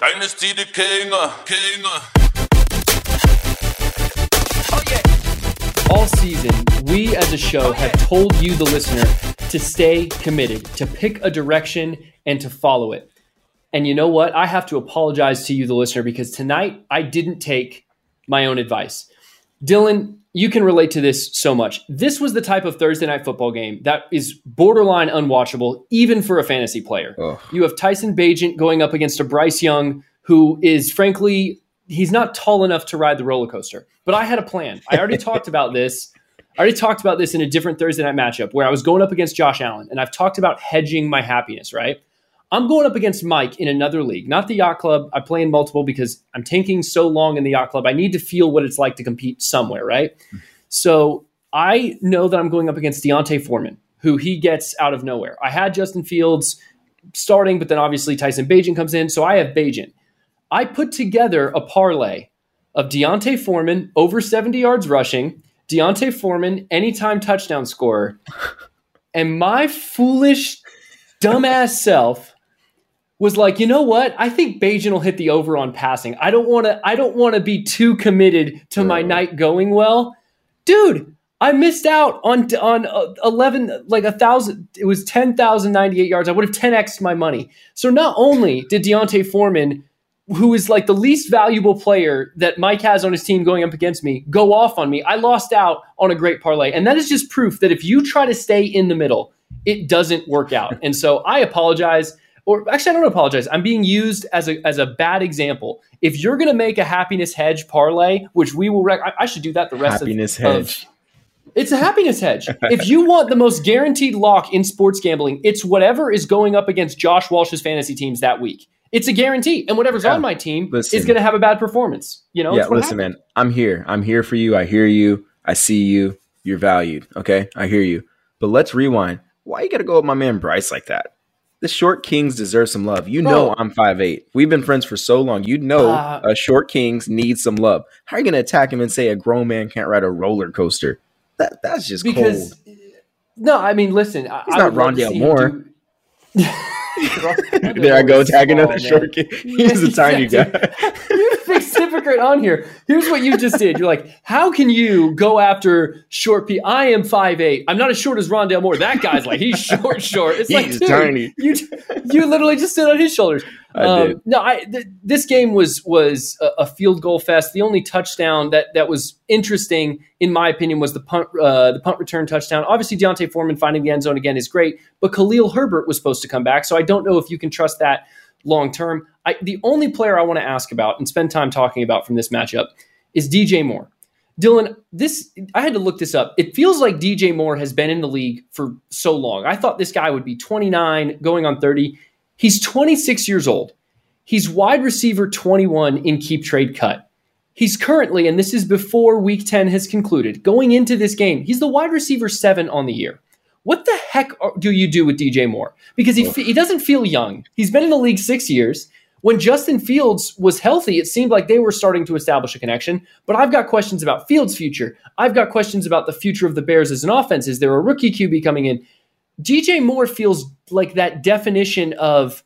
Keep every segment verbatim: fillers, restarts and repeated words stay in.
Dynasty the King, King. Oh, yeah. All season, we as a show oh, yeah. have told you, the listener, to stay committed, to pick a direction and to follow it. And you know what? I have to apologize to you, the listener, because tonight I didn't take my own advice. Dylan, you can relate to this so much. This was the type of Thursday night football game that is borderline unwatchable, even for a fantasy player. Ugh. You have Tyson Bagent going up against a Bryce Young, who is, frankly, he's not tall enough to ride the roller coaster. But I had a plan. I already talked about this. I already talked about this in a different Thursday night matchup where I was going up against Josh Allen, and I've talked about hedging my happiness, right? I'm going up against Mike in another league, not the Yacht Club. I play in multiple because I'm tanking so long in the Yacht Club. I need to feel what it's like to compete somewhere, right? Mm-hmm. So I know that I'm going up against Deontay Foreman, who he gets out of nowhere. I had Justin Fields starting, but then obviously Tyson Bagent comes in, so I have Bagent. I put together a parlay of Deontay Foreman over seventy yards rushing, Deontay Foreman anytime touchdown scorer, and my foolish, dumbass self was like, you know what? I think Bagent will hit the over on passing. I don't want to I don't want to be too committed to my night going well. Dude, I missed out on on eleven, like a thousand, it was ten thousand ninety-eight yards. I would have ten x'd my money. So not only did Deontay Foreman, who is like the least valuable player that Mike has on his team going up against me, go off on me, I lost out on a great parlay. And that is just proof that if you try to stay in the middle, it doesn't work out. And so I apologize. Or actually, I don't apologize. I'm being used as a as a bad example. If you're going to make a happiness hedge parlay, which we will rec- I, I should do that the rest happiness of happiness hedge. Of, it's a happiness hedge. If you want the most guaranteed lock in sports gambling, it's whatever is going up against Josh Walsh's fantasy teams that week. It's a guarantee. And whatever's yeah. on my team listen. is going to have a bad performance. You know, yeah, listen, happens. man, I'm here. I'm here for you. I hear you. I see you. You're valued. Okay. I hear you. But let's rewind. Why you got to go with my man Bryce like that? The short kings deserve some love. You know, Bro. I'm five eight. We've been friends for so long. You know uh, a short kings needs some love. How are you going to attack him and say a grown man can't ride a roller coaster? That That's just because, cold. No, I mean, listen. He's I not Rondale Moore. Do... there I go, tagging another short king. He's yeah, a tiny exactly. guy. You're specific on here. Here's what you just did. You're like, how can you go after short P? I am five eight. I'm not as short as Rondale Moore. That guy's like, he's short, short. It's he's like, tiny. You you literally just stood on his shoulders. I um, did. No, I, th- this game was was a, a field goal fest. The only touchdown that that was interesting, in my opinion, was the punt uh, the punt return touchdown. Obviously, Deontay Foreman finding the end zone again is great, but Khalil Herbert was supposed to come back, so I don't know if you can trust that long term. I, the only player I want to ask about and spend time talking about from this matchup is D J Moore. Dylan, this I had to look this up. It feels like D J Moore has been in the league for so long. I thought this guy would be twenty-nine, going on thirty. He's twenty-six years old. He's wide receiver twenty-one in Keep Trade Cut. He's currently, and this is before Week ten has concluded, going into this game, he's the wide receiver seven on the year. What the heck do you do with D J Moore? Because he, he doesn't feel young. He's been in the league six years. When Justin Fields was healthy, it seemed like they were starting to establish a connection. But I've got questions about Fields' future. I've got questions about the future of the Bears as an offense. Is there a rookie Q B coming in? D J Moore feels like that definition of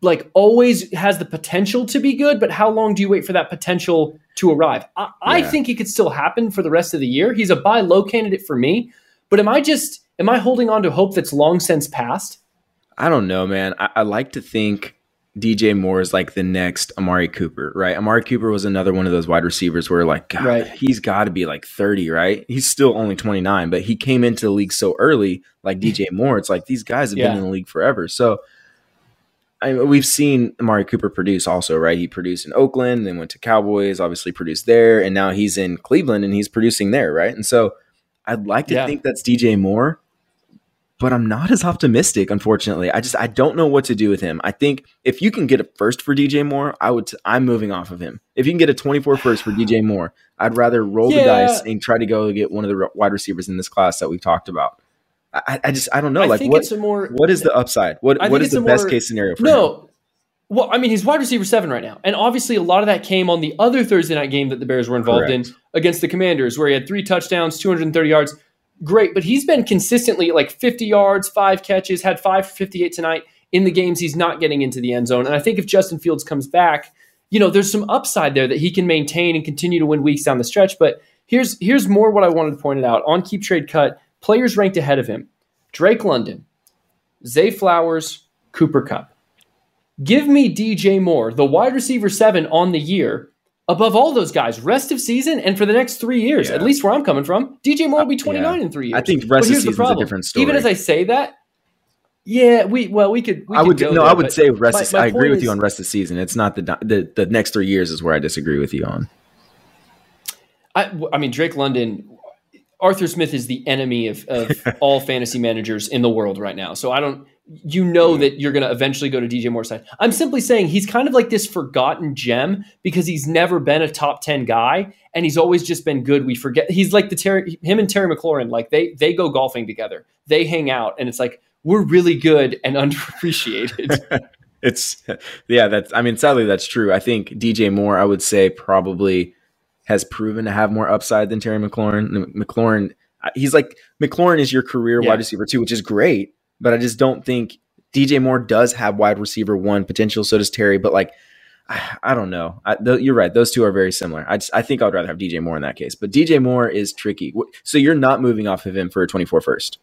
like always has the potential to be good, but how long do you wait for that potential to arrive? I, yeah. I think it could still happen for the rest of the year. He's a buy low candidate for me. But am I just am I holding on to hope that's long since passed? I don't know, man. I, I like to think D J Moore is like the next Amari Cooper, right? Amari Cooper was another one of those wide receivers where like, God, right. he's got to be like thirty, right? He's still only twenty-nine, but he came into the league so early, like D J Moore. It's like these guys have yeah. been in the league forever. So I mean, we've seen Amari Cooper produce also, right? He produced in Oakland, then went to Cowboys, obviously produced there, and now he's in Cleveland and he's producing there, right? And so I'd like to yeah. think that's D J Moore. But I'm not as optimistic, unfortunately. I just I don't know what to do with him. I think if you can get a first for D J Moore, I would. T- I'm moving off of him. If you can get a twenty-four first for D J Moore, I'd rather roll yeah. the dice and try to go get one of the re- wide receivers in this class that we've talked about. I, I just I don't know. I like think what it's a more, what is the upside? What I what is the best more, case scenario for no, him? No, well, I mean he's wide receiver seven right now, and obviously a lot of that came on the other Thursday night game that the Bears were involved Correct. in against the Commanders, where he had three touchdowns, two hundred thirty yards. Great, but he's been consistently like fifty yards, five catches, had five for fifty-eight tonight in the games he's not getting into the end zone. And I think if Justin Fields comes back, you know, there's some upside there that he can maintain and continue to win weeks down the stretch. But here's here's more what I wanted to point out. On Keep Trade Cut, players ranked ahead of him: Drake London, Zay Flowers, Cooper Kupp. Give me D J Moore, the wide receiver seven on the year, above all those guys, rest of season and for the next three years, yeah. at least where I'm coming from. D J Moore will be twenty-nine yeah. in three years. I think rest of season is a different story. Even as I say that, yeah, we well we could. We I could would go no, there, I would say rest. My, of, my I agree with is, you on rest of season. It's not the, the the next three years is where I disagree with you on. I I mean Drake London, Arthur Smith is the enemy of of all fantasy managers in the world right now. So I don't. You know that you're going to eventually go to D J Moore's side. I'm simply saying he's kind of like this forgotten gem because he's never been a top ten guy and he's always just been good. We forget. He's like the Terry, him and Terry McLaurin, like they, they go golfing together, they hang out and it's like, we're really good and underappreciated. it's yeah. That's, I mean, sadly that's true. I think D J Moore, I would say probably has proven to have more upside than Terry McLaurin. McLaurin, he's like, McLaurin is your career yeah. wide receiver too, which is great. But I just don't think D J Moore does have wide receiver one potential. So does Terry. But like, I, I don't know. I, th- you're right. Those two are very similar. I just, I think I would rather have D J Moore in that case. But D J Moore is tricky. So you're not moving off of him for a twenty-four first.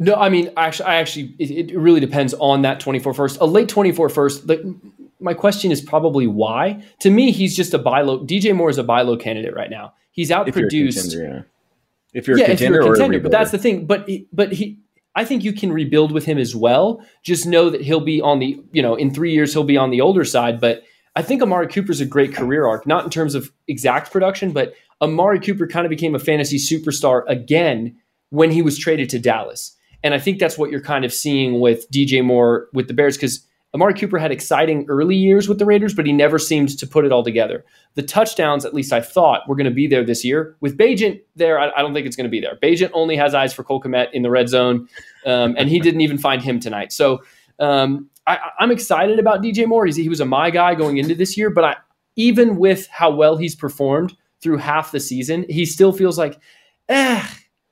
No, I mean, actually, I actually, it, it really depends on that twenty-four first. A late twenty-four first. Like, my question is probably why. To me, he's just a buy low. D J Moore is a buy low candidate right now. He's outproduced. If you're a contender, yeah. If you're a yeah, contender, if you're a contender or a but that's the thing. But he, but he. I think you can rebuild with him as well. Just know that he'll be on the, you know, in three years, he'll be on the older side. But I think Amari Cooper's a great career arc, not in terms of exact production, but Amari Cooper kind of became a fantasy superstar again when he was traded to Dallas. And I think that's what you're kind of seeing with D J Moore with the Bears, because Amari Cooper had exciting early years with the Raiders, but he never seemed to put it all together. The touchdowns, at least I thought, were going to be there this year. With Bajent there, I, I don't think it's going to be there. Bajent only has eyes for Cole Kmet in the red zone, um, and he didn't even find him tonight. So um, I, I'm excited about D J Moore. He's, he was a my guy going into this year, but I, even with how well he's performed through half the season, he still feels like, eh,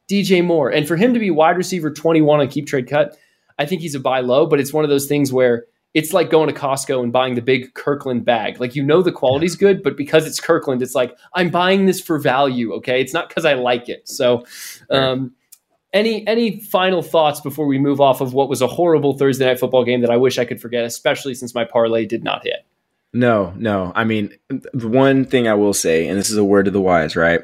D J Moore. And for him to be wide receiver twenty-one on Keep Trade Cut, I think he's a buy low, but it's one of those things where it's like going to Costco and buying the big Kirkland bag. Like, you know the quality's good, but because it's Kirkland, it's like, I'm buying this for value, okay? It's not because I like it. So um, any any final thoughts before we move off of what was a horrible Thursday Night Football game that I wish I could forget, especially since my parlay did not hit? No, no. I mean, the one thing I will say, and this is a word to the wise, right?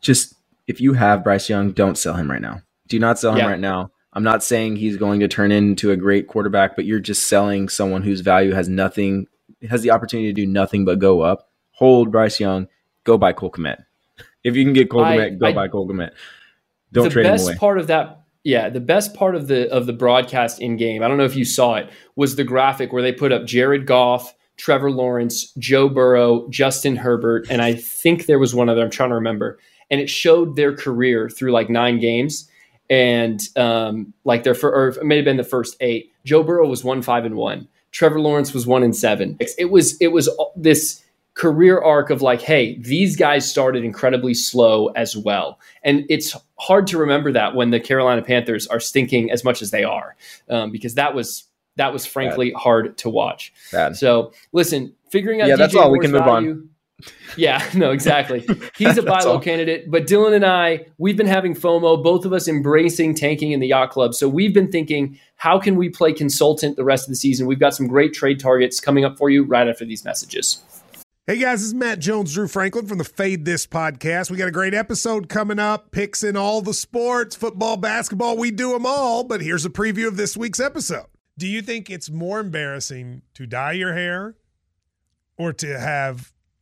Just if you have Bryce Young, don't sell him right now. Do not sell him yeah. right now. I'm not saying he's going to turn into a great quarterback, but you're just selling someone whose value has nothing, has the opportunity to do nothing but go up. Hold Bryce Young, go buy Cole Kmet. If you can get Cole I, Kmet, go I, buy Cole Kmet. Don't trade him away. The best part of that, yeah, the best part of the of the broadcast in game, I don't know if you saw it, was the graphic where they put up Jared Goff, Trevor Lawrence, Joe Burrow, Justin Herbert, and I think there was one other, I'm trying to remember, and it showed their career through like nine games. And um, like their, or it may have been the first eight. Joe Burrow was one five and one. Trevor Lawrence was one in seven. It was it was this career arc of like, hey, these guys started incredibly slow as well. And it's hard to remember that when the Carolina Panthers are stinking as much as they are, um, because that was that was frankly Bad. hard to watch. Bad. So listen, figuring out yeah, D J that's all Moore's we can move value, on. Yeah, no, exactly. He's a buy low candidate, but Dylan and I, we've been having FOMO, both of us embracing tanking in the Yacht Club. So we've been thinking, how can we play consultant the rest of the season? We've got some great trade targets coming up for you right after these messages. Hey guys, this is Matt Jones, Drew Franklin from the Fade This Podcast. We got a great episode coming up, picks in all the sports, football, basketball, we do them all. But here's a preview of this week's episode. Do you think it's more embarrassing to dye your hair or to have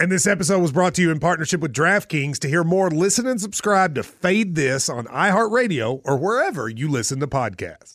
And this episode was brought to you in partnership with DraftKings. To hear more, listen and subscribe to Fade This on iHeartRadio or wherever you listen to podcasts.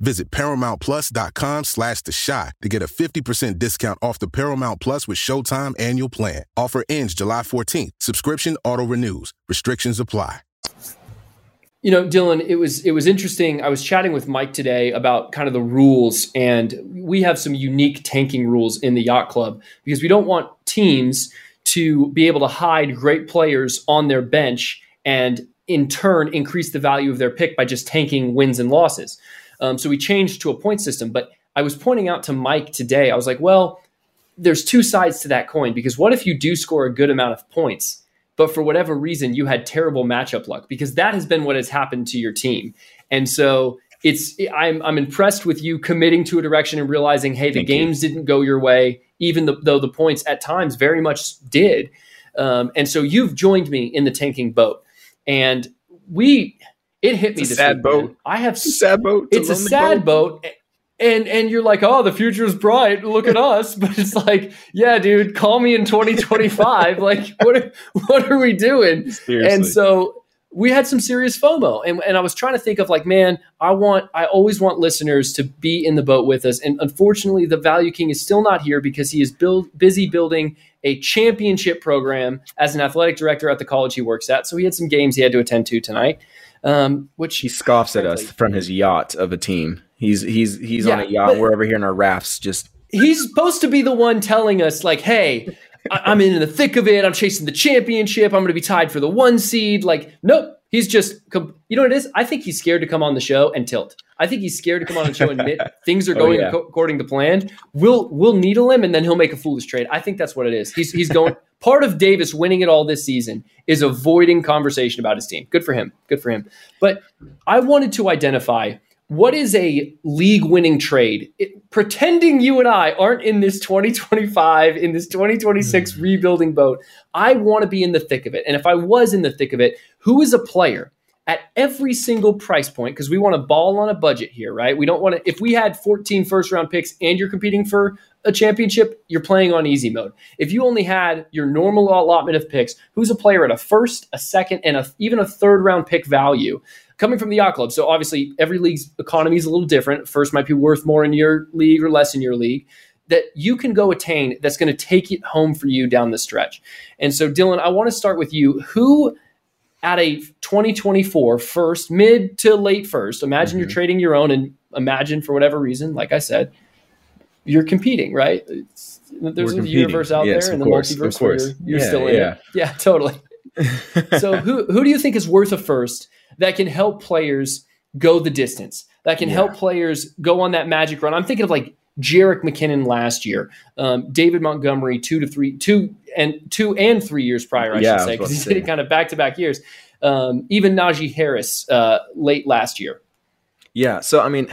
Visit ParamountPlus.com slash The Chi to get a fifty percent discount off the Paramount Plus with Showtime annual plan. Offer ends July fourteenth. Subscription auto-renews. Restrictions apply. You know, Dylan, it was it was interesting. I was chatting with Mike today about kind of the rules, and we have some unique tanking rules in the Yacht Club because we don't want teams to be able to hide great players on their bench and in turn increase the value of their pick by just tanking wins and losses. Um, so we changed to a point system, but I was pointing out to Mike today, I was like, well, there's two sides to that coin, because what if you do score a good amount of points, but for whatever reason, you had terrible matchup luck, because that has been what has happened to your team. And so it's, I'm, I'm impressed with you committing to a direction and realizing, hey, the Thank games you. didn't go your way, even the, though the points at times very much did. Um, and so you've joined me in the tanking boat, and we, It hit me. It's a sad boat. I have sad boat. It's a sad boat. And and you're like, oh, the future is bright. Look at us. But it's like, yeah, dude, call me in twenty twenty-five. Like, what are, what are we doing? Seriously. And so we had some serious FOMO. And and I was trying to think of like, man, I want I always want listeners to be in the boat with us. And unfortunately, the Value King is still not here because he is build, busy building a championship program as an athletic director at the college he works at. So he had some games he had to attend to tonight. Um, which he scoffs frankly, at us from his yacht of a team. He's he's he's yeah, on a yacht. We're over here in our rafts. Just he's supposed to be the one telling us, like, "Hey, I, I'm in the thick of it. I'm chasing the championship. I'm going to be tied for the one seed." Like, nope. He's just, you know what it is? I think he's scared to come on the show and tilt. I think he's scared to come on the show and admit things are going oh, yeah. co- according to plan. We'll we'll needle him, and then he'll make a foolish trade. I think that's what it is. He's he's going. Part of Davis winning it all this season is avoiding conversation about his team. Good for him. Good for him. But I wanted to identify what is a league-winning trade. It, pretending you and I aren't in this twenty twenty-five, in this twenty twenty-six mm. rebuilding boat, I want to be in the thick of it. And if I was in the thick of it, who is a player at every single price point? Because we want to ball on a budget here, right? We don't want to – if we had fourteen first-round picks and you're competing for a championship, you're playing on easy mode. If you only had your normal allotment of picks, who's a player at a first, a second, and a, even a third round pick value coming from the yacht club. So obviously every league's economy is a little different. First might be worth more in your league or less in your league that you can go attain that's going to take it home for you down the stretch. And so, Dylan, I want to start with you. Who at a twenty twenty-four first, mid to late first, imagine mm-hmm. you're trading your own and imagine for whatever reason, like I said, you're competing, right? It's, there's a universe out yes, there and the course, multiverse where you're, you're yeah, still in yeah. it. Yeah, totally. So who who do you think is worth a first that can help players go the distance, that can yeah. help players go on that magic run? I'm thinking of like Jerick McKinnon last year, um, David Montgomery two to three, two and two and three years prior, I yeah, should say, because he's hitting kind of back-to-back years. Um, even Najee Harris uh, late last year. Yeah, so I mean,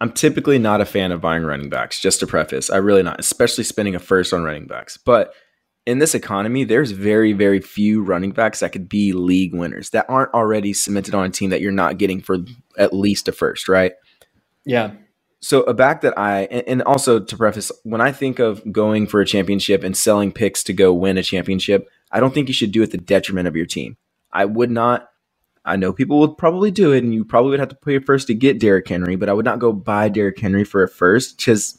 I'm typically not a fan of buying running backs, just to preface. I really not, especially spending a first on running backs. But in this economy, there's very, very few running backs that could be league winners that aren't already cemented on a team that you're not getting for at least a first, right? Yeah. So a back that I, and also to preface, when I think of going for a championship and selling picks to go win a championship, I don't think you should do it at the detriment of your team. I would not, I know people would probably do it and you probably would have to pay first to get Derrick Henry, but I would not go buy Derrick Henry for a first because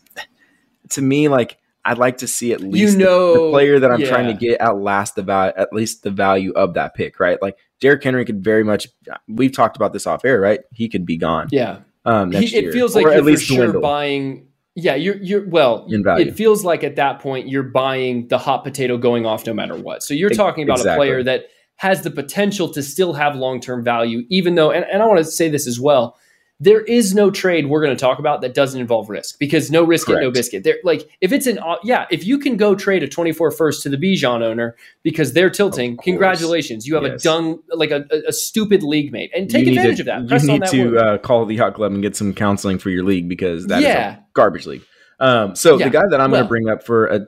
to me, like I'd like to see at least you know, the, the player that I'm yeah. trying to get outlast the value, at least the value of that pick, right? Like Derrick Henry could very much, we've talked about this off air, right? He could be gone. Yeah. Um, next he, it year. Feels like or you're for sure dwindle. buying. Yeah, you're you're well. It feels like at that point you're buying the hot potato going off no matter what. So you're talking about exactly. a player that has the potential to still have long-term value, even though. And, and I want to say this as well. There is no trade we're going to talk about that doesn't involve risk because no risk, no biscuit. There, like if it's an yeah, if you can go trade a twenty-four first to the Bijan owner because they're tilting, congratulations, you have yes. a dung like a, a stupid league mate, and take you advantage to, of that. Press you need on that to uh, call the Yacht Club and get some counseling for your league because that yeah. is a garbage league. Um, so yeah. the guy that I'm well, going to bring up for a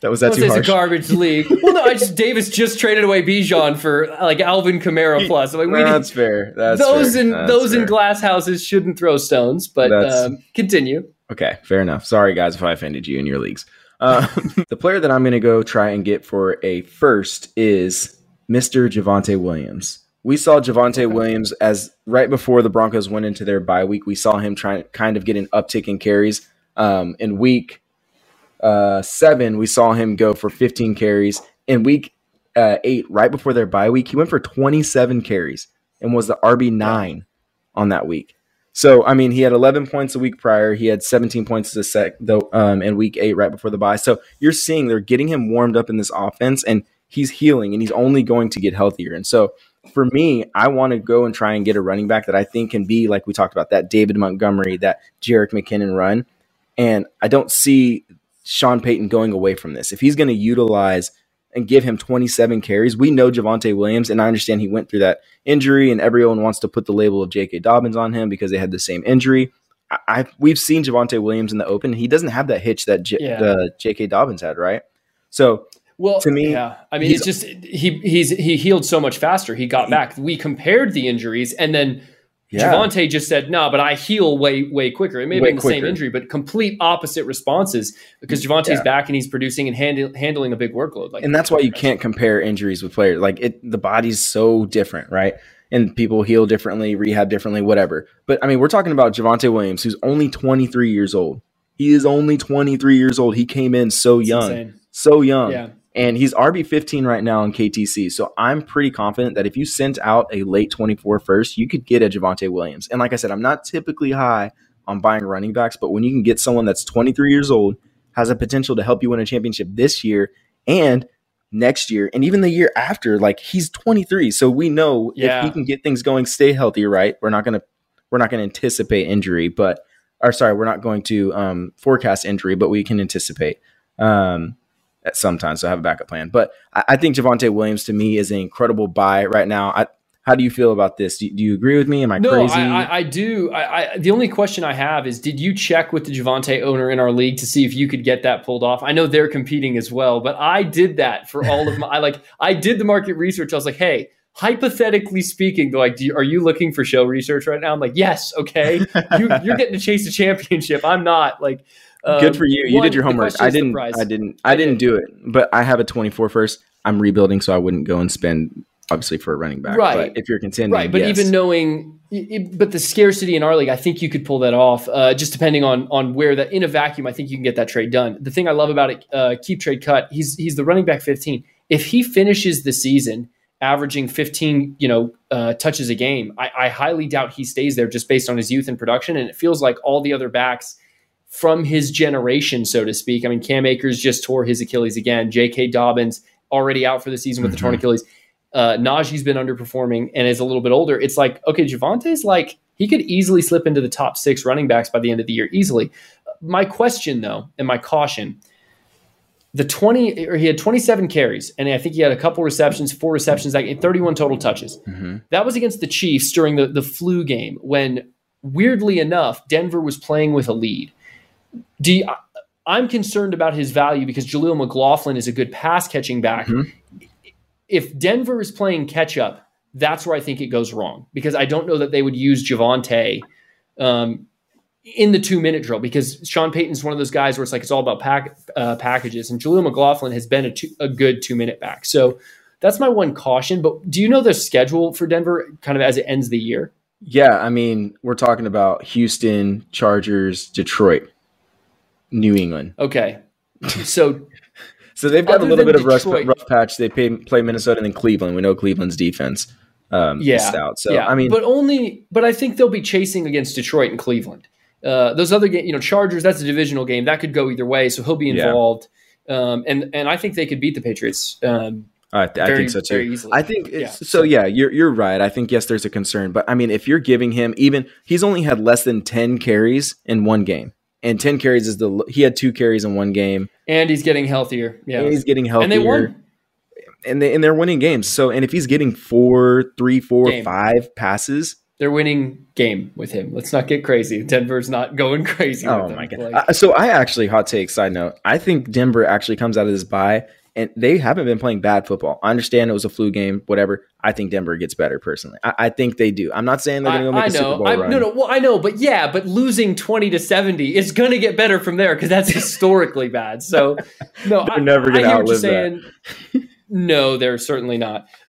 that was that too harsh. It's a garbage league. Well, no, I just Davis just traded away Bijan for like Alvin Kamara plus. I'm like, we no, that's fair. That's those fair. in that's those fair. in glass houses shouldn't throw stones. But um, continue. Okay, fair enough. Sorry guys if I offended you in your leagues. Uh, the player that I'm going to go try and get for a first is Mister Javonte Williams. We saw Javonte okay. Williams as right before the Broncos went into their bye week. We saw him trying kind of get an uptick in carries um, in week. Uh, seven, we saw him go for fifteen carries. In week uh, eight, right before their bye week, he went for twenty-seven carries and was the R B nine on that week. So, I mean, he had eleven points a week prior. He had seventeen points the sec, though, um, in week eight, right before the bye. So you're seeing they're getting him warmed up in this offense, and he's healing, and he's only going to get healthier. And so for me, I want to go and try and get a running back that I think can be, like we talked about, that David Montgomery, that Jerick McKinnon run. And I don't see – Sean Payton going away from this. If he's going to utilize and give him twenty-seven carries, we know Javonte Williams, and I understand he went through that injury, and everyone wants to put the label of J K. Dobbins on him because they had the same injury. I, I we've seen Javonte Williams in the open. He doesn't have that hitch that J, yeah. uh, J K. Dobbins had, right? So, well, to me, yeah. I mean, it's just he he's he healed so much faster. He got he, back. We compared the injuries, and then. Yeah. Javonte just said, no, but I heal way, way quicker. It may have way been the quicker. Same injury, but complete opposite responses because Javonte's yeah. back and he's producing and hand, handling a big workload. Like, and that's why you can't compare injuries with players. Like it, the body's so different, right? And people heal differently, rehab differently, whatever. But I mean, we're talking about Javonte Williams, who's only twenty-three years old. He is only twenty-three years old. He came in so that's young, insane. so young. Yeah. And he's R B fifteen right now in K T C. So I'm pretty confident that if you sent out a late twenty-four first, you could get a Javonte Williams. And like I said, I'm not typically high on buying running backs, but when you can get someone that's twenty-three years old, has a potential to help you win a championship this year and next year, and even the year after, like he's twenty-three. So we know yeah. if he can get things going, stay healthy, right? We're not going to, we're not going to anticipate injury, but, or sorry, we're not going to um, forecast injury, but we can anticipate. Um, At sometimes, so I have a backup plan. But I, I think Javonte Williams to me is an incredible buy right now. I, how do you feel about this? Do, do you agree with me? Am I no, crazy? No, I, I, I do. I, I, the only question I have is, did you check with the Javonte owner in our league to see if you could get that pulled off? I know they're competing as well, but I did that for all of my. I like I did the market research. I was like, hey. Hypothetically speaking, like, do you, are you looking for show research right now? I'm like, yes, okay. You, you're getting to chase a championship. I'm not. Like, Um, Good for you. You one, did your homework. I didn't, I didn't. I didn't. I didn't do it. But I have a twenty-four first. I'm rebuilding, so I wouldn't go and spend obviously for a running back. Right. But if you're contending, right. But yes. even knowing, but the scarcity in our league, I think you could pull that off. Uh, just depending on on where that in a vacuum, I think you can get that trade done. The thing I love about it, uh, keep trade cut. He's he's the running back fifteen. If he finishes the season averaging fifteen, you know, uh, touches a game, I, I highly doubt he stays there just based on his youth and production. And it feels like all the other backs from his generation, so to speak. I mean, Cam Akers just tore his Achilles again. J K. Dobbins already out for the season with mm-hmm. the torn Achilles. Uh, Najee's been underperforming and is a little bit older. It's like, okay, Javante's like, he could easily slip into the top six running backs by the end of the year, easily. My question, though, and my caution, the twenty, or he had twenty-seven carries, and I think he had a couple receptions, four receptions, like thirty-one total touches. Mm-hmm. That was against the Chiefs during the, the flu game when, weirdly enough, Denver was playing with a lead. Do you, I'm concerned about his value because Jaleel McLaughlin is a good pass-catching back. Mm-hmm. If Denver is playing catch-up, that's where I think it goes wrong, because I don't know that they would use Javonte um, in the two-minute drill, because Sean Payton's one of those guys where it's like it's all about pack, uh, packages, and Jaleel McLaughlin has been a, two, a good two-minute back. So that's my one caution. But do you know the schedule for Denver kind of as it ends the year? Yeah, I mean, we're talking about Houston, Chargers, Detroit, New England. Okay. So so they've got a little bit Detroit, of rough, rough patch. They pay, play Minnesota and then Cleveland. We know Cleveland's defense um, yeah, is stout. So, yeah. I mean, but only, but I think they'll be chasing against Detroit and Cleveland. Uh, those other games, you know, Chargers, that's a divisional game. That could go either way, so he'll be involved. Yeah. Um, and and I think they could beat the Patriots um, I, th- very, I think so too. Very easily. I think it's, yeah. so, yeah, you're you're right. I think, yes, there's a concern. But, I mean, if you're giving him even – he's only had less than ten carries in one game. And ten carries is the – he had two carries in one game. And he's getting healthier. Yeah, and he's getting healthier. And they won. And, they, and they're winning games. So, and if he's getting four, three, four, game. five passes – they're winning game with him. Let's not get crazy. Denver's not going crazy. Oh, with them. my God. Like, I, so I actually, hot take, side note, I think Denver actually comes out of this bye, and they haven't been playing bad football. I understand it was a flu game, whatever. I think Denver gets better, personally. I, I think they do. I'm not saying they're going to go make I know. a Super Bowl I, run. No, no, well, I know, but yeah, but losing twenty to seventy is going to get better from there because that's historically bad. So, no, they're I, never going to outlive that. No, they're certainly not.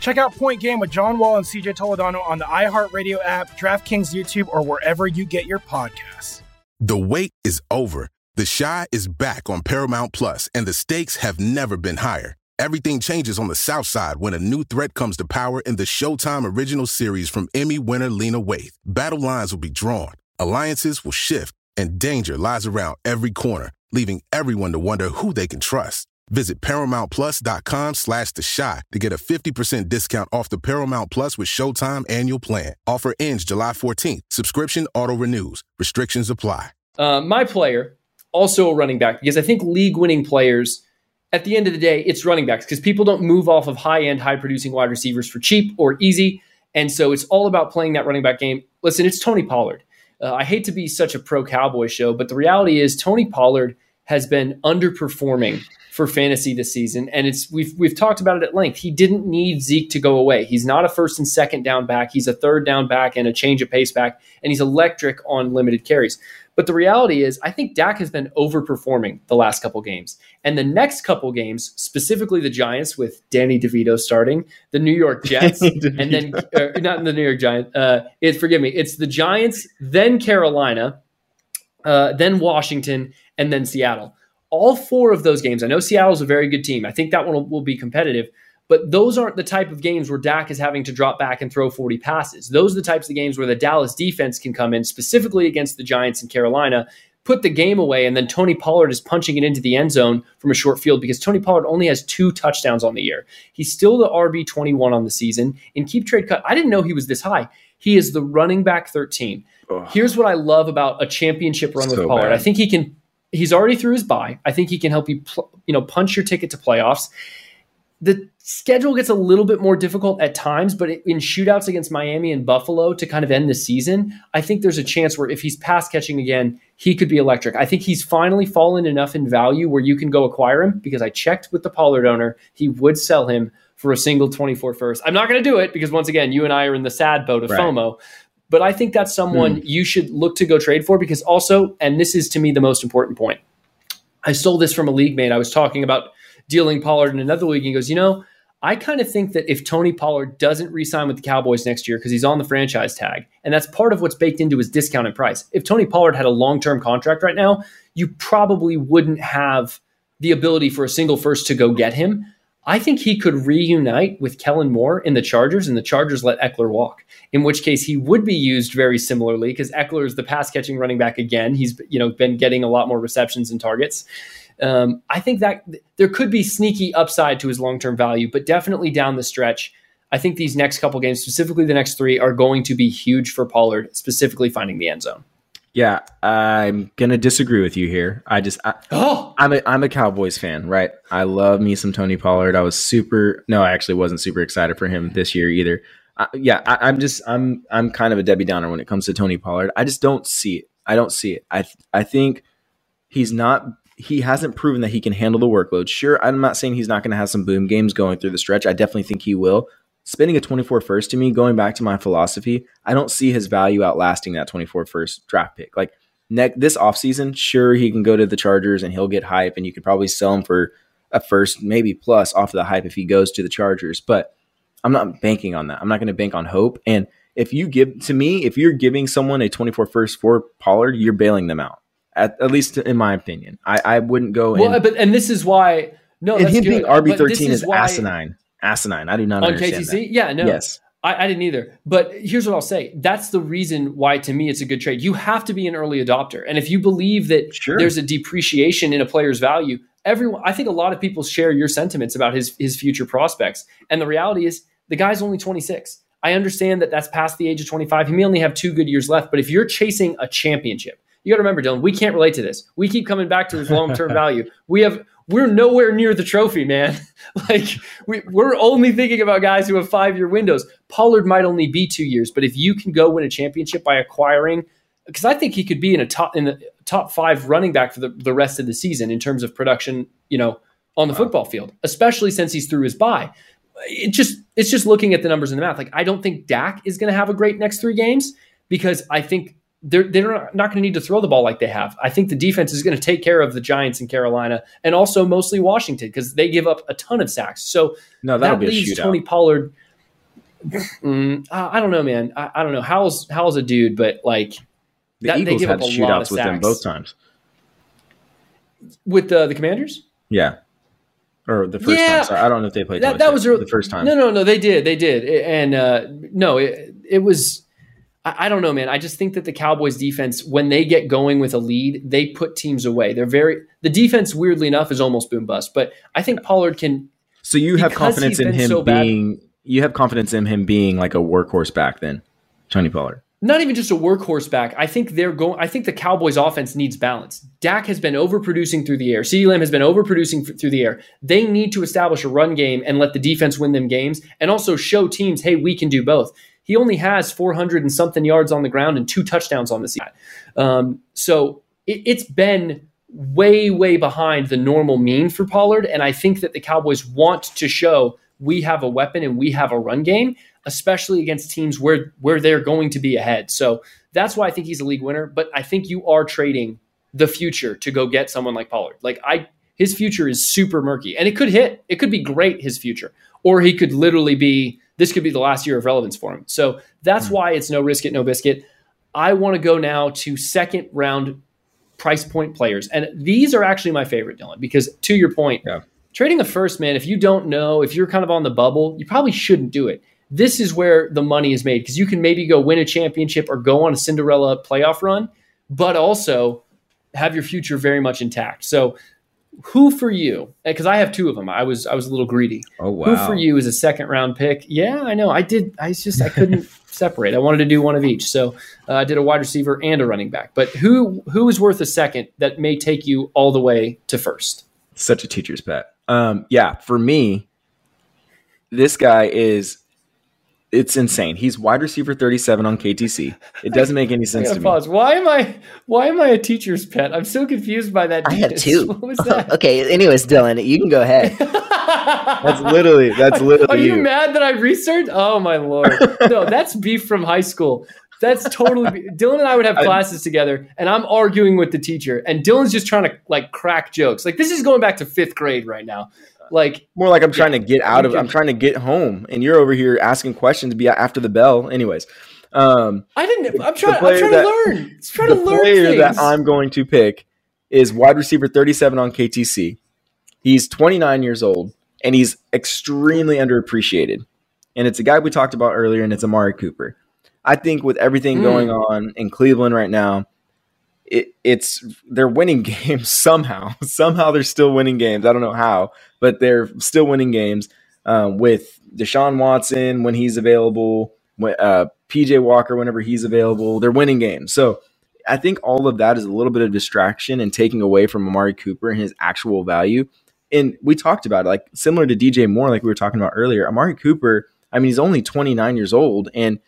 Check out Point Game with John Wall and C J Toledano on the iHeartRadio app, DraftKings YouTube, or wherever you get your podcasts. The wait is over. The Chi is back on Paramount Plus, and the stakes have never been higher. Everything changes on the South Side when a new threat comes to power in the Showtime original series from Emmy winner Lena Waithe. Battle lines will be drawn, alliances will shift, and danger lies around every corner, leaving everyone to wonder who they can trust. Visit ParamountPlus.com slash The Chi to get a fifty percent discount off the Paramount Plus with Showtime annual plan. Offer ends July fourteenth. Subscription auto-renews. Restrictions apply. Uh, my player, also a running back, because I think league-winning players, at the end of the day, it's running backs, because people don't move off of high-end, high-producing wide receivers for cheap or easy, and so it's all about playing that running back game. Listen, it's Tony Pollard. Uh, I hate to be such a pro-Cowboy show, but the reality is Tony Pollard has been underperforming for fantasy this season. And it's we've we've talked about it at length. He didn't need Zeke to go away. He's not a first and second down back. He's a third down back and a change of pace back. And he's electric on limited carries. But the reality is, I think Dak has been overperforming the last couple games. And the next couple games, specifically the Giants with Danny DeVito starting, the New York Jets, and then uh, not the New York Giants. Uh, it, forgive me. It's the Giants, then Carolina, uh, then Washington, and then Seattle. All four of those games, I know Seattle's a very good team. I think that one will, will be competitive, but those aren't the type of games where Dak is having to drop back and throw forty passes. Those are the types of games where the Dallas defense can come in, specifically against the Giants and Carolina, put the game away, and then Tony Pollard is punching it into the end zone from a short field because Tony Pollard only has two touchdowns on the year. He's still the R B twenty-one on the season. In Keep Trade Cut, I didn't know he was this high. He is the running back thirteen. Oh, here's what I love about a championship run so with Pollard. Bad. I think he can... He's already through his bye. I think he can help you, pl- you know, punch your ticket to playoffs. The schedule gets a little bit more difficult at times, but in shootouts against Miami and Buffalo to kind of end the season, I think there's a chance where if he's pass catching again, he could be electric. I think he's finally fallen enough in value where you can go acquire him because I checked with the Pollard owner. He would sell him for a single twenty-four first. I'm not going to do it because once again, you and I are in the sad boat of right. FOMO. But I think that's someone mm. you should look to go trade for because also, and this is to me the most important point, I stole this from a league mate. I was talking about dealing Pollard in another league. He goes, you know, I kind of think that if Tony Pollard doesn't re-sign with the Cowboys next year because he's on the franchise tag, and that's part of what's baked into his discounted price. If Tony Pollard had a long-term contract right now, you probably wouldn't have the ability for a single first to go get him. I think he could reunite with Kellen Moore in the Chargers, and the Chargers let Eckler walk, in which case he would be used very similarly because Eckler is the pass-catching running back again. He's you know been getting a lot more receptions and targets. Um, I think that there could be sneaky upside to his long-term value, but definitely down the stretch, I think these next couple games, specifically the next three, are going to be huge for Pollard, specifically finding the end zone. Yeah, I'm gonna disagree with you here. I just, I, oh! I'm a, I'm a Cowboys fan, right? I love me some Tony Pollard. I was super, no, I actually wasn't super excited for him this year either. I, yeah, I, I'm just, I'm, I'm kind of a Debbie Downer when it comes to Tony Pollard. I just don't see it. I don't see it. I, I think he's not. He hasn't proven that he can handle the workload. Sure, I'm not saying he's not going to have some boom games going through the stretch. I definitely think he will. Spending a twenty-four first to me, going back to my philosophy, I don't see his value outlasting that twenty-four first draft pick. Like next this offseason, sure, he can go to the Chargers and he'll get hype, and you could probably sell him for a first, maybe plus off of the hype if he goes to the Chargers. But I'm not banking on that. I'm not going to bank on hope. And if you give to me, if you're giving someone a twenty-four first for Pollard, you're bailing them out. At, at least in my opinion, I, I wouldn't go. Well, and, but and this is why no, and that's him good, being R B thirteen is, is why, asinine, asinine. I do not on understand K T C. That. Yeah, no, yes, I, I didn't either. But here's what I'll say: that's the reason why, to me, it's a good trade. You have to be an early adopter, and if you believe that sure. there's a depreciation in a player's value, everyone, I think a lot of people share your sentiments about his his future prospects. And the reality is, the guy's only twenty-six. I understand that that's past the age of twenty-five. He may only have two good years left. But if you're chasing a championship. You got to remember, Dylan, we can't relate to this. We keep coming back to his long-term value. We have, we're nowhere near the trophy, man. Like we, we're only thinking about guys who have five-year windows. Pollard might only be two years, but if you can go win a championship by acquiring, because I think he could be in a top in the top five running back for the, the rest of the season in terms of production, you know, on the wow. football field, especially since he's through his bye. It just it's just looking at the numbers and the math. Like I don't think Dak is going to have a great next three games because I think. They're, they're not going to need to throw the ball like they have. I think the defense is going to take care of the Giants in Carolina and also mostly Washington because they give up a ton of sacks. So no, that leaves Tony Pollard. Mm, I don't know, man. I, I don't know. Howell's, Howell's a dude, but like the that, Eagles they give had up a shootouts with them both times. With the, the Commanders? Yeah. Or the first yeah, time. So I don't know if they played that. That was early, the first time. No, no, no. They did. They did. And uh, no, it, it was. I don't know, man. I just think that the Cowboys defense, when they get going with a lead, they put teams away. They're very the defense, weirdly enough, is almost boom bust. But I think Pollard can. So you have confidence in him so being bad, you have confidence in him being like a workhorse back then, Tony Pollard. Not even just a workhorse back. I think they're going. I think the Cowboys offense needs balance. Dak has been overproducing through the air. CeeDee Lamb has been overproducing f- through the air. They need to establish a run game and let the defense win them games, and also show teams, hey, we can do both. He only has four hundred and something yards on the ground and two touchdowns on the season. Um, so it, it's been way, way behind the normal mean for Pollard. And I think that the Cowboys want to show we have a weapon and we have a run game, especially against teams where, where they're going to be ahead. So that's why I think he's a league winner. But I think you are trading the future to go get someone like Pollard. Like I, his future is super murky, and it could hit. It could be great, his future, or he could literally be, this could be the last year of relevance for him. So that's mm. why it's no risk it, no biscuit. I want to go now to second round price point players. And these are actually my favorite, Dylan, because to your point, yeah. trading a first, man, if you don't know, if you're kind of on the bubble, you probably shouldn't do it. This is where the money is made, because you can maybe go win a championship or go on a Cinderella playoff run, but also have your future very much intact. So who for you, because I have two of them. I was I was a little greedy. Oh, wow. Who for you is a second round pick? Yeah, I know. I did. I just I couldn't separate. I wanted to do one of each. So uh, I did a wide receiver and a running back. But who who is worth a second that may take you all the way to first? Such a teacher's pet. Um, yeah, for me, this guy is, it's insane. He's wide receiver thirty-seven on K T C. It doesn't make any sense to pause. me. Why am I why am I a teacher's pet? I'm so confused by that. I have two. What was that? Okay, anyways, Dylan, you can go ahead. that's literally that's literally Are you, you mad that I researched? Oh my Lord. No, that's beef from high school. That's totally beef. Dylan and I would have classes I, together, and I'm arguing with the teacher, and Dylan's just trying to like crack jokes. Like this is going back to fifth grade right now. Like more like I'm trying yeah, to get out of, I'm trying to get home, and you're over here asking questions. Be after the bell, anyways. Um, I didn't. I'm trying. I'm trying that, to learn. I'm trying to learn. The player things. that I'm going to pick is wide receiver thirty-seven on K T C. He's twenty-nine years old, and he's extremely underappreciated. And it's a guy we talked about earlier, and it's Amari Cooper. I think with everything mm. going on in Cleveland right now, It, it's they're winning games somehow. Somehow they're still winning games. I don't know how, but they're still winning games uh, with Deshaun Watson when he's available, when, uh, P J Walker whenever he's available. They're winning games. So I think all of that is a little bit of distraction and taking away from Amari Cooper and his actual value. And we talked about it, like similar to D J Moore, like we were talking about earlier. Amari Cooper, I mean, he's only twenty-nine years old, and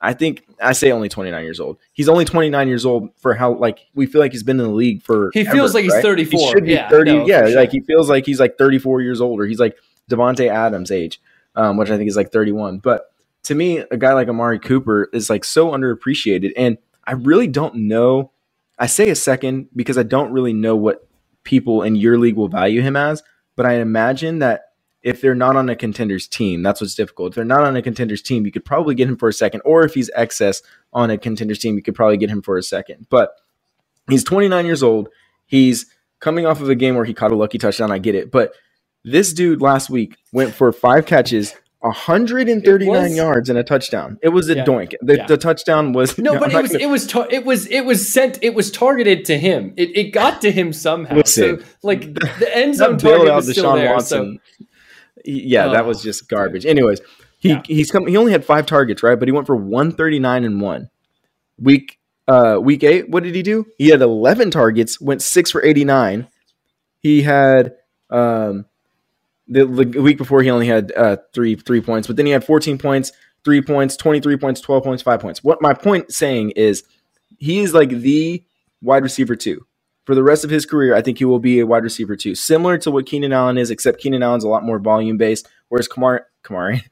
I think I say only twenty-nine years old. He's only twenty-nine years old for how, like, we feel like he's been in the league for. He feels like he's right? thirty-four. He should be yeah, thirty. No, yeah. Sure. Like he feels like he's like thirty-four years old, or he's like Devontae Adams age, um, which I think is like thirty-one. But to me, a guy like Amari Cooper is like so underappreciated. And I really don't know. I say a second because I don't really know what people in your league will value him as. But I imagine that if they're not on a contender's team, that's what's difficult. If they're not on a contender's team, you could probably get him for a second. Or if he's excess on a contender's team, you could probably get him for a second. But he's twenty-nine years old. He's coming off of a game where he caught a lucky touchdown. I get it. But this dude last week went for five catches, one hundred thirty-nine was, yards, and a touchdown. It was a yeah, doink. The, yeah. the touchdown was no, you know, but it was, gonna, it was it was it was it was sent. It was targeted to him. It it got to him somehow. So like the end zone target was still there. Watson. So. Yeah, oh, that was just garbage. Anyways, he yeah. he's come. He only had five targets, right? But he went for one thirty-nine and one. Week uh, week eight, what did he do? He had eleven targets, went six for eighty-nine. He had um, the, the week before he only had uh, three three points, but then he had fourteen points, three points, twenty-three points, twelve points, five points. What my point saying is, he is like the wide receiver two. For the rest of his career, I think he will be a wide receiver too, similar to what Keenan Allen is, except Keenan Allen's a lot more volume based. Whereas Kamari, Kamari,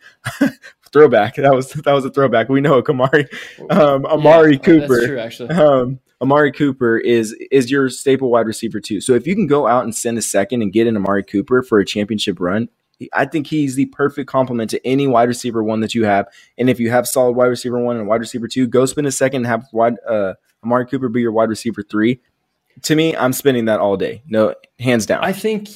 throwback. That was that was a throwback. We know Kamari, um, Amari yeah, Cooper. That's true, actually. Um, Amari Cooper is is your staple wide receiver too. So if you can go out and send a second and get an Amari Cooper for a championship run, I think he's the perfect complement to any wide receiver one that you have. And if you have solid wide receiver one and wide receiver two, go spend a second and have wide uh, Amari Cooper be your wide receiver three. To me, I'm spending that all day. No, hands down. I think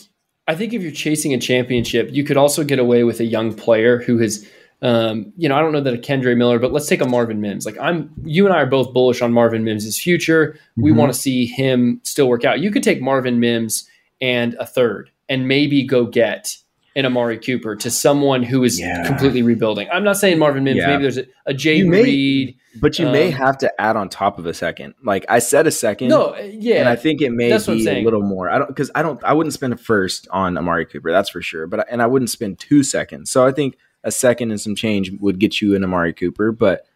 I think if you're chasing a championship, you could also get away with a young player who has, um, you know, I don't know that a Kendre Miller, but let's take a Marvin Mims. Like I'm, you and I are both bullish on Marvin Mims' future. We mm-hmm. want to see him still work out. You could take Marvin Mims and a third and maybe go get an Amari Cooper to someone who is yeah. completely rebuilding. I'm not saying Marvin Mims. Yeah. Maybe there's a, a Jay Reed. But you um, may have to add on top of a second. Like I said, a second. No, yeah, and I think it may be a little more. I don't because I don't. I wouldn't spend a first on Amari Cooper. That's for sure. But and I wouldn't spend two seconds. So I think a second and some change would get you an Amari Cooper. But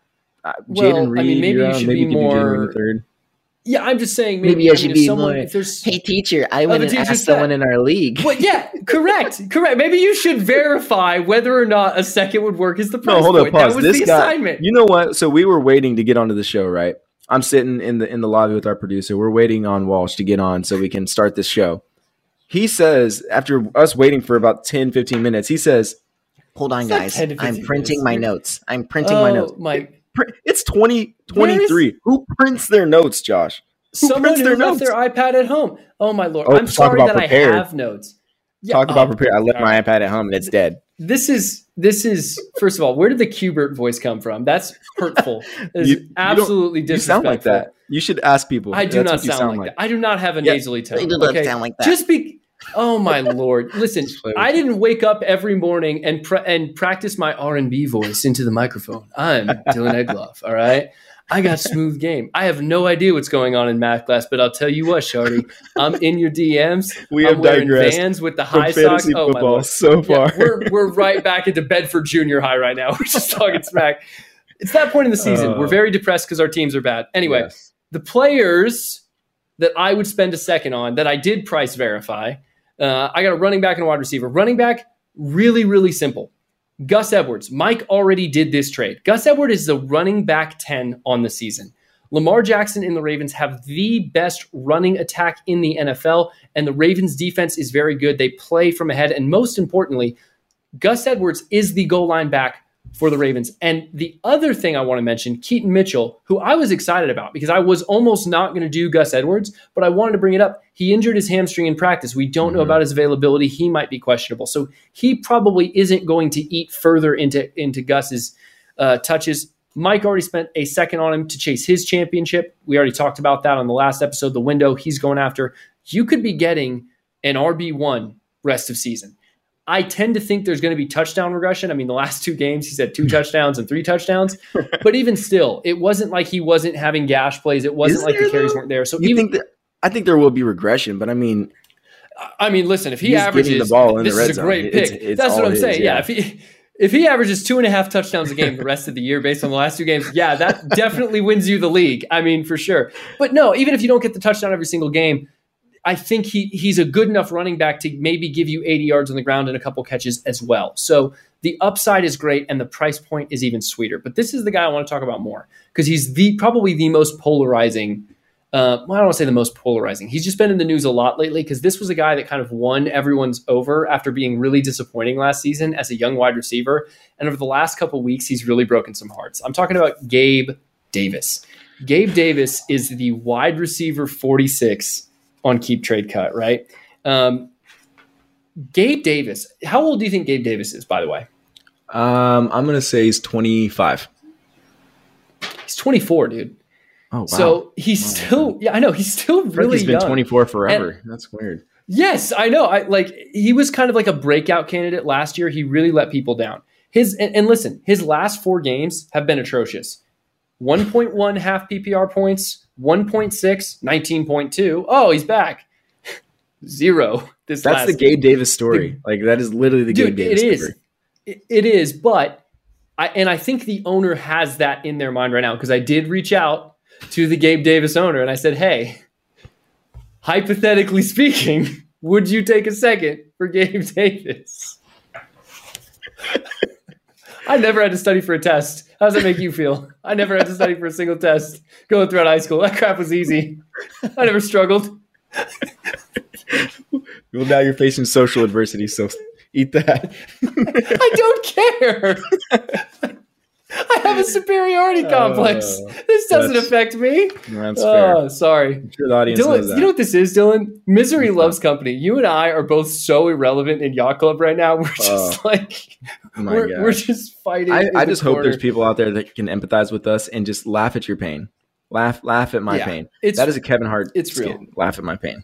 uh, well, Jaden Reed, I mean, maybe you, you know, should maybe be more. Third. Yeah, I'm just saying maybe, maybe I should be someone, more, if there's, hey, teacher, I went and asked someone in our league. But yeah, correct, correct. Maybe you should verify whether or not a second would work as the price no, hold point. Up, pause. That was this the guy, assignment. You know what? So we were waiting to get onto the show, right? I'm sitting in the in the lobby with our producer. We're waiting on Walsh to get on so we can start this show. He says, after us waiting for about ten, fifteen minutes, he says, hold on, guys. I'm printing minutes. my notes. I'm printing oh, my notes. My- It's twenty twenty-three. Is- who prints their notes, Josh? Who Someone prints who their left notes? Their iPad at home. Oh, my Lord. Oh, I'm sorry that prepared. I have notes. Yeah. Talk oh, about prepared. I left my iPad at home and it's dead. This is, this is first of all, where did the Qbert voice come from? That's hurtful. It's you, absolutely you disrespectful. You sound like that. You should ask people. I do That's not sound, sound like that. I do not have a yeah. nasally tone. You do not okay? sound like that. Just be... Oh my Lord! Listen, I didn't wake up every morning and pre- and practice my R and B voice into the microphone. I'm Dylan Egloff. All right, I got smooth game. I have no idea what's going on in math class, but I'll tell you what, Shardy, I'm in your D Ms. We I'm have digressed. Vans with the high socks. Oh my Lord! So far, yeah, we're we're right back into Bedford Junior High right now. We're just talking smack. It's that point in the season. Uh, we're very depressed because our teams are bad. Anyway, yes. The players that I would spend a second on that I did price verify. Uh, I got a running back and a wide receiver. Running back, really, really simple. Gus Edwards. Mike already did this trade. Gus Edwards is the running back ten on the season. Lamar Jackson and the Ravens have the best running attack in the N F L, and the Ravens' defense is very good. They play from ahead, and most importantly, Gus Edwards is the goal line back for the Ravens. And the other thing I want to mention, Keaton Mitchell, who I was excited about because I was almost not going to do Gus Edwards, but I wanted to bring it up. He injured his hamstring in practice. We don't mm-hmm. know about his availability. He might be questionable. So he probably isn't going to eat further into, into Gus's uh, touches. Mike already spent a second on him to chase his championship. We already talked about that on the last episode, the window he's going after. You could be getting an R B one rest of season. I tend to think there's going to be touchdown regression. I mean, the last two games, he's had two touchdowns and three touchdowns. But even still, it wasn't like he wasn't having gash plays. It wasn't Is like the carries though? weren't there. So you even, think that, I think there will be regression, but I mean, I mean, listen, if he averages the ball in this the red is a great zone, pick. It's, it's That's what I'm his, saying. Yeah. yeah, if he if he averages two and a half touchdowns a game the rest of the year based on the last two games, yeah, that definitely wins you the league. I mean, for sure. But no, even if you don't get the touchdown every single game, I think he he's a good enough running back to maybe give you eighty yards on the ground and a couple catches as well. So the upside is great and the price point is even sweeter. But this is the guy I want to talk about more because he's the probably the most polarizing. Uh, well, I don't want to say the most polarizing. He's just been in the news a lot lately because this was a guy that kind of won everyone's over after being really disappointing last season as a young wide receiver. And over the last couple of weeks, he's really broken some hearts. I'm talking about Gabe Davis. Gabe Davis is the wide receiver forty-six on Keep Trade Cut, right? Um, Gabe Davis. How old do you think Gabe Davis is, by the way? Um, I'm going to say he's twenty-five. He's twenty-four, dude. Oh, wow. So he's wow. still, yeah, I know. He's still really he's young. He's been twenty-four forever. And that's weird. Yes, I know. I like, he was kind of like a breakout candidate last year. He really let people down. His and, and listen, his last four games have been atrocious. one point one half P P R points, one point six, nineteen point two. Oh, he's back. Zero. This That's last the Gabe Davis story. The, like, that is literally the dude, Gabe Davis it story. Is. It, it is, but, I and I think the owner has that in their mind right now because I did reach out to the Gabe Davis owner and I said, hey, hypothetically speaking, would you take a second for Gabe Davis? I never had to study for a test. How does that make you feel? I never had to study for a single test going throughout high school. That crap was easy. I never struggled. Well, now you're facing social adversity, so eat that. I don't care. I have a superiority uh, complex. This doesn't affect me. That's fair. Oh, sorry. I'm sure the audience Dylan, knows that. You know what this is, Dylan? Misery loves company. You and I are both so irrelevant in Yacht Club right now. We're just oh, like, we're, we're just fighting. I, I just corner. hope there's people out there that can empathize with us and just laugh at your pain. Laugh, laugh at my yeah, pain. That is a Kevin Hart. It's skit. real. Laugh at my pain.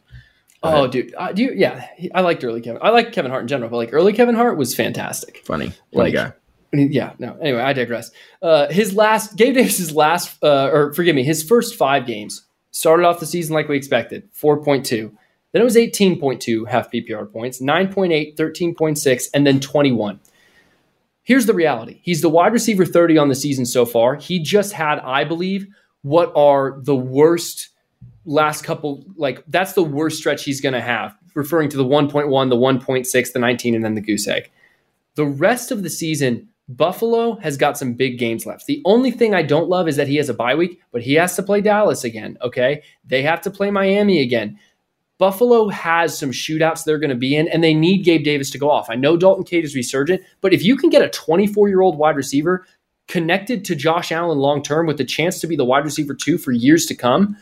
Oh, dude. I, do you, yeah. I liked early Kevin. I like Kevin Hart in general, but like early Kevin Hart was fantastic. Funny. Funny like, guy. Yeah, no. Anyway, I digress. Uh, his last, Gabe Davis's last, uh, or forgive me, his first five games started off the season like we expected, four point two. Then it was eighteen point two half P P R points, nine point eight, thirteen point six, and then twenty-one. Here's the reality. He's the wide receiver thirty on the season so far. He just had, I believe, what are the worst last couple, like that's the worst stretch he's going to have, referring to the one point one, the one point six, the nineteen, and then the goose egg. The rest of the season, Buffalo has got some big games left. The only thing I don't love is that he has a bye week, but he has to play Dallas again, okay? They have to play Miami again. Buffalo has some shootouts they're going to be in, and they need Gabe Davis to go off. I know Dalton Cade is resurgent, but if you can get a twenty-four-year-old wide receiver connected to Josh Allen long-term with the chance to be the wide receiver two for years to come,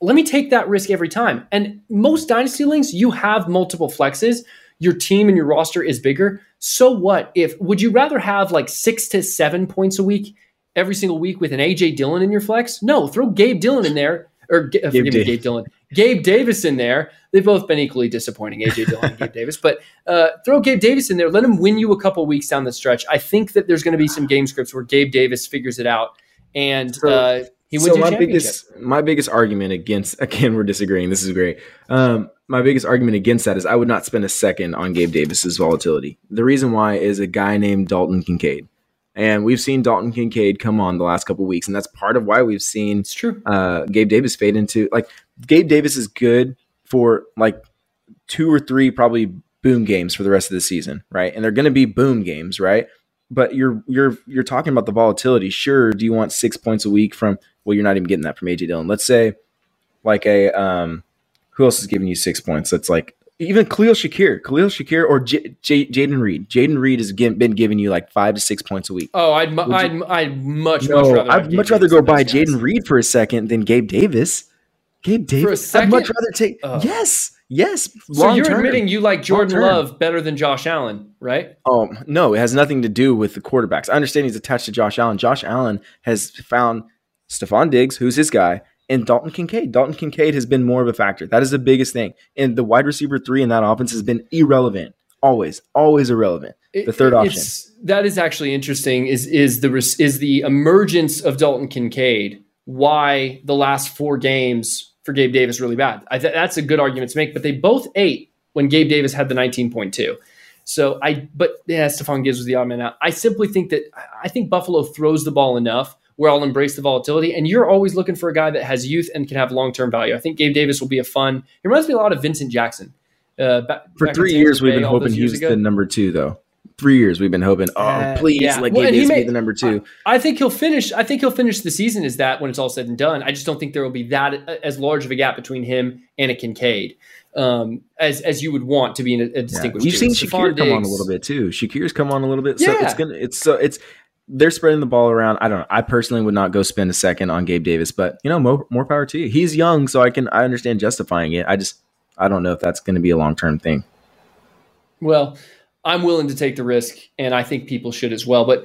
let me take that risk every time. And most dynasty leagues, you have multiple flexes. Your team and your roster is bigger. So what if, would you rather have like six to seven points a week every single week with an A J Dillon in your flex? No, throw Gabe Dillon in there, or uh, Gabe, me, Gabe Dillon, Gabe Davis in there. They've both been equally disappointing, A J Dillon and Gabe Davis, but uh, throw Gabe Davis in there. Let him win you a couple weeks down the stretch. I think that there's going to be some game scripts where Gabe Davis figures it out and uh, he wins so your my championship. Biggest, my biggest argument against, again, we're disagreeing. This is great. Um, My biggest argument against that is I would not spend a second on Gabe Davis's volatility. The reason why is a guy named Dalton Kincaid. And we've seen Dalton Kincaid come on the last couple of weeks, and that's part of why we've seen it's true. Uh, Gabe Davis fade into – like Gabe Davis is good for like two or three probably boom games for the rest of the season, right? And they're going to be boom games, right? But you're you're you're talking about the volatility. Sure, do you want six points a week from – well, you're not even getting that from A J Dillon. Let's say like a um, – who else is giving you six points? That's like even Khalil Shakir, Khalil Shakir, or J- J- Jaden Reed. Jaden Reed has g- been giving you like five to six points a week. Oh, I'd mu- you- I'd, I'd much no, much rather. I'd much rather go buy Jaden Reed for a second than Gabe Davis. Gabe Davis. For a second? I'd much rather take. Uh, yes, yes. So you're term. admitting you like Jordan Love better than Josh Allen, right? Oh um, no, it has nothing to do with the quarterbacks. I understand he's attached to Josh Allen. Josh Allen has found Stephon Diggs, who's his guy. And Dalton Kincaid. Dalton Kincaid has been more of a factor. That is the biggest thing. And the wide receiver three in that offense has been irrelevant. Always, always irrelevant. The third option. That is actually interesting is, is, the, is the emergence of Dalton Kincaid why the last four games for Gabe Davis really bad. I th- that's a good argument to make, but they both ate when Gabe Davis had the nineteen point two. So I, but yeah, Stephon Diggs was the odd man out. I simply think that, I think Buffalo throws the ball enough where I'll embrace the volatility. And you're always looking for a guy that has youth and can have long-term value. I think Gabe Davis will be a fun – he reminds me a lot of Vincent Jackson. Uh, back, for back three years, Bay, we've been hoping he was ago. the number two, though. Three years we've been hoping, oh, uh, please, yeah. like well, Gabe Davis may, be the number two. I, I think he'll finish – I think he'll finish the season as that when it's all said and done. I just don't think there will be that as large of a gap between him and a Kincaid um, as as you would want to be in a, a distinguished yeah. You've team. seen Shakir come on a little bit, too. Shakir's come on a little bit. So yeah. it's going to – it's so it's – they're spreading the ball around. I don't know. I personally would not go spend a second on Gabe Davis, but you know, more, more power to you. He's young, so I can I understand justifying it. I just I don't know if that's going to be a long term thing. Well, I'm willing to take the risk, and I think people should as well. But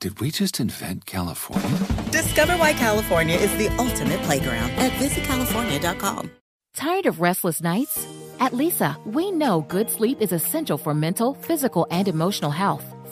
Did we just invent California? Discover why California is the ultimate playground at visit california dot com. Tired of restless nights? At Leesa, we know good sleep is essential for mental, physical, and emotional health.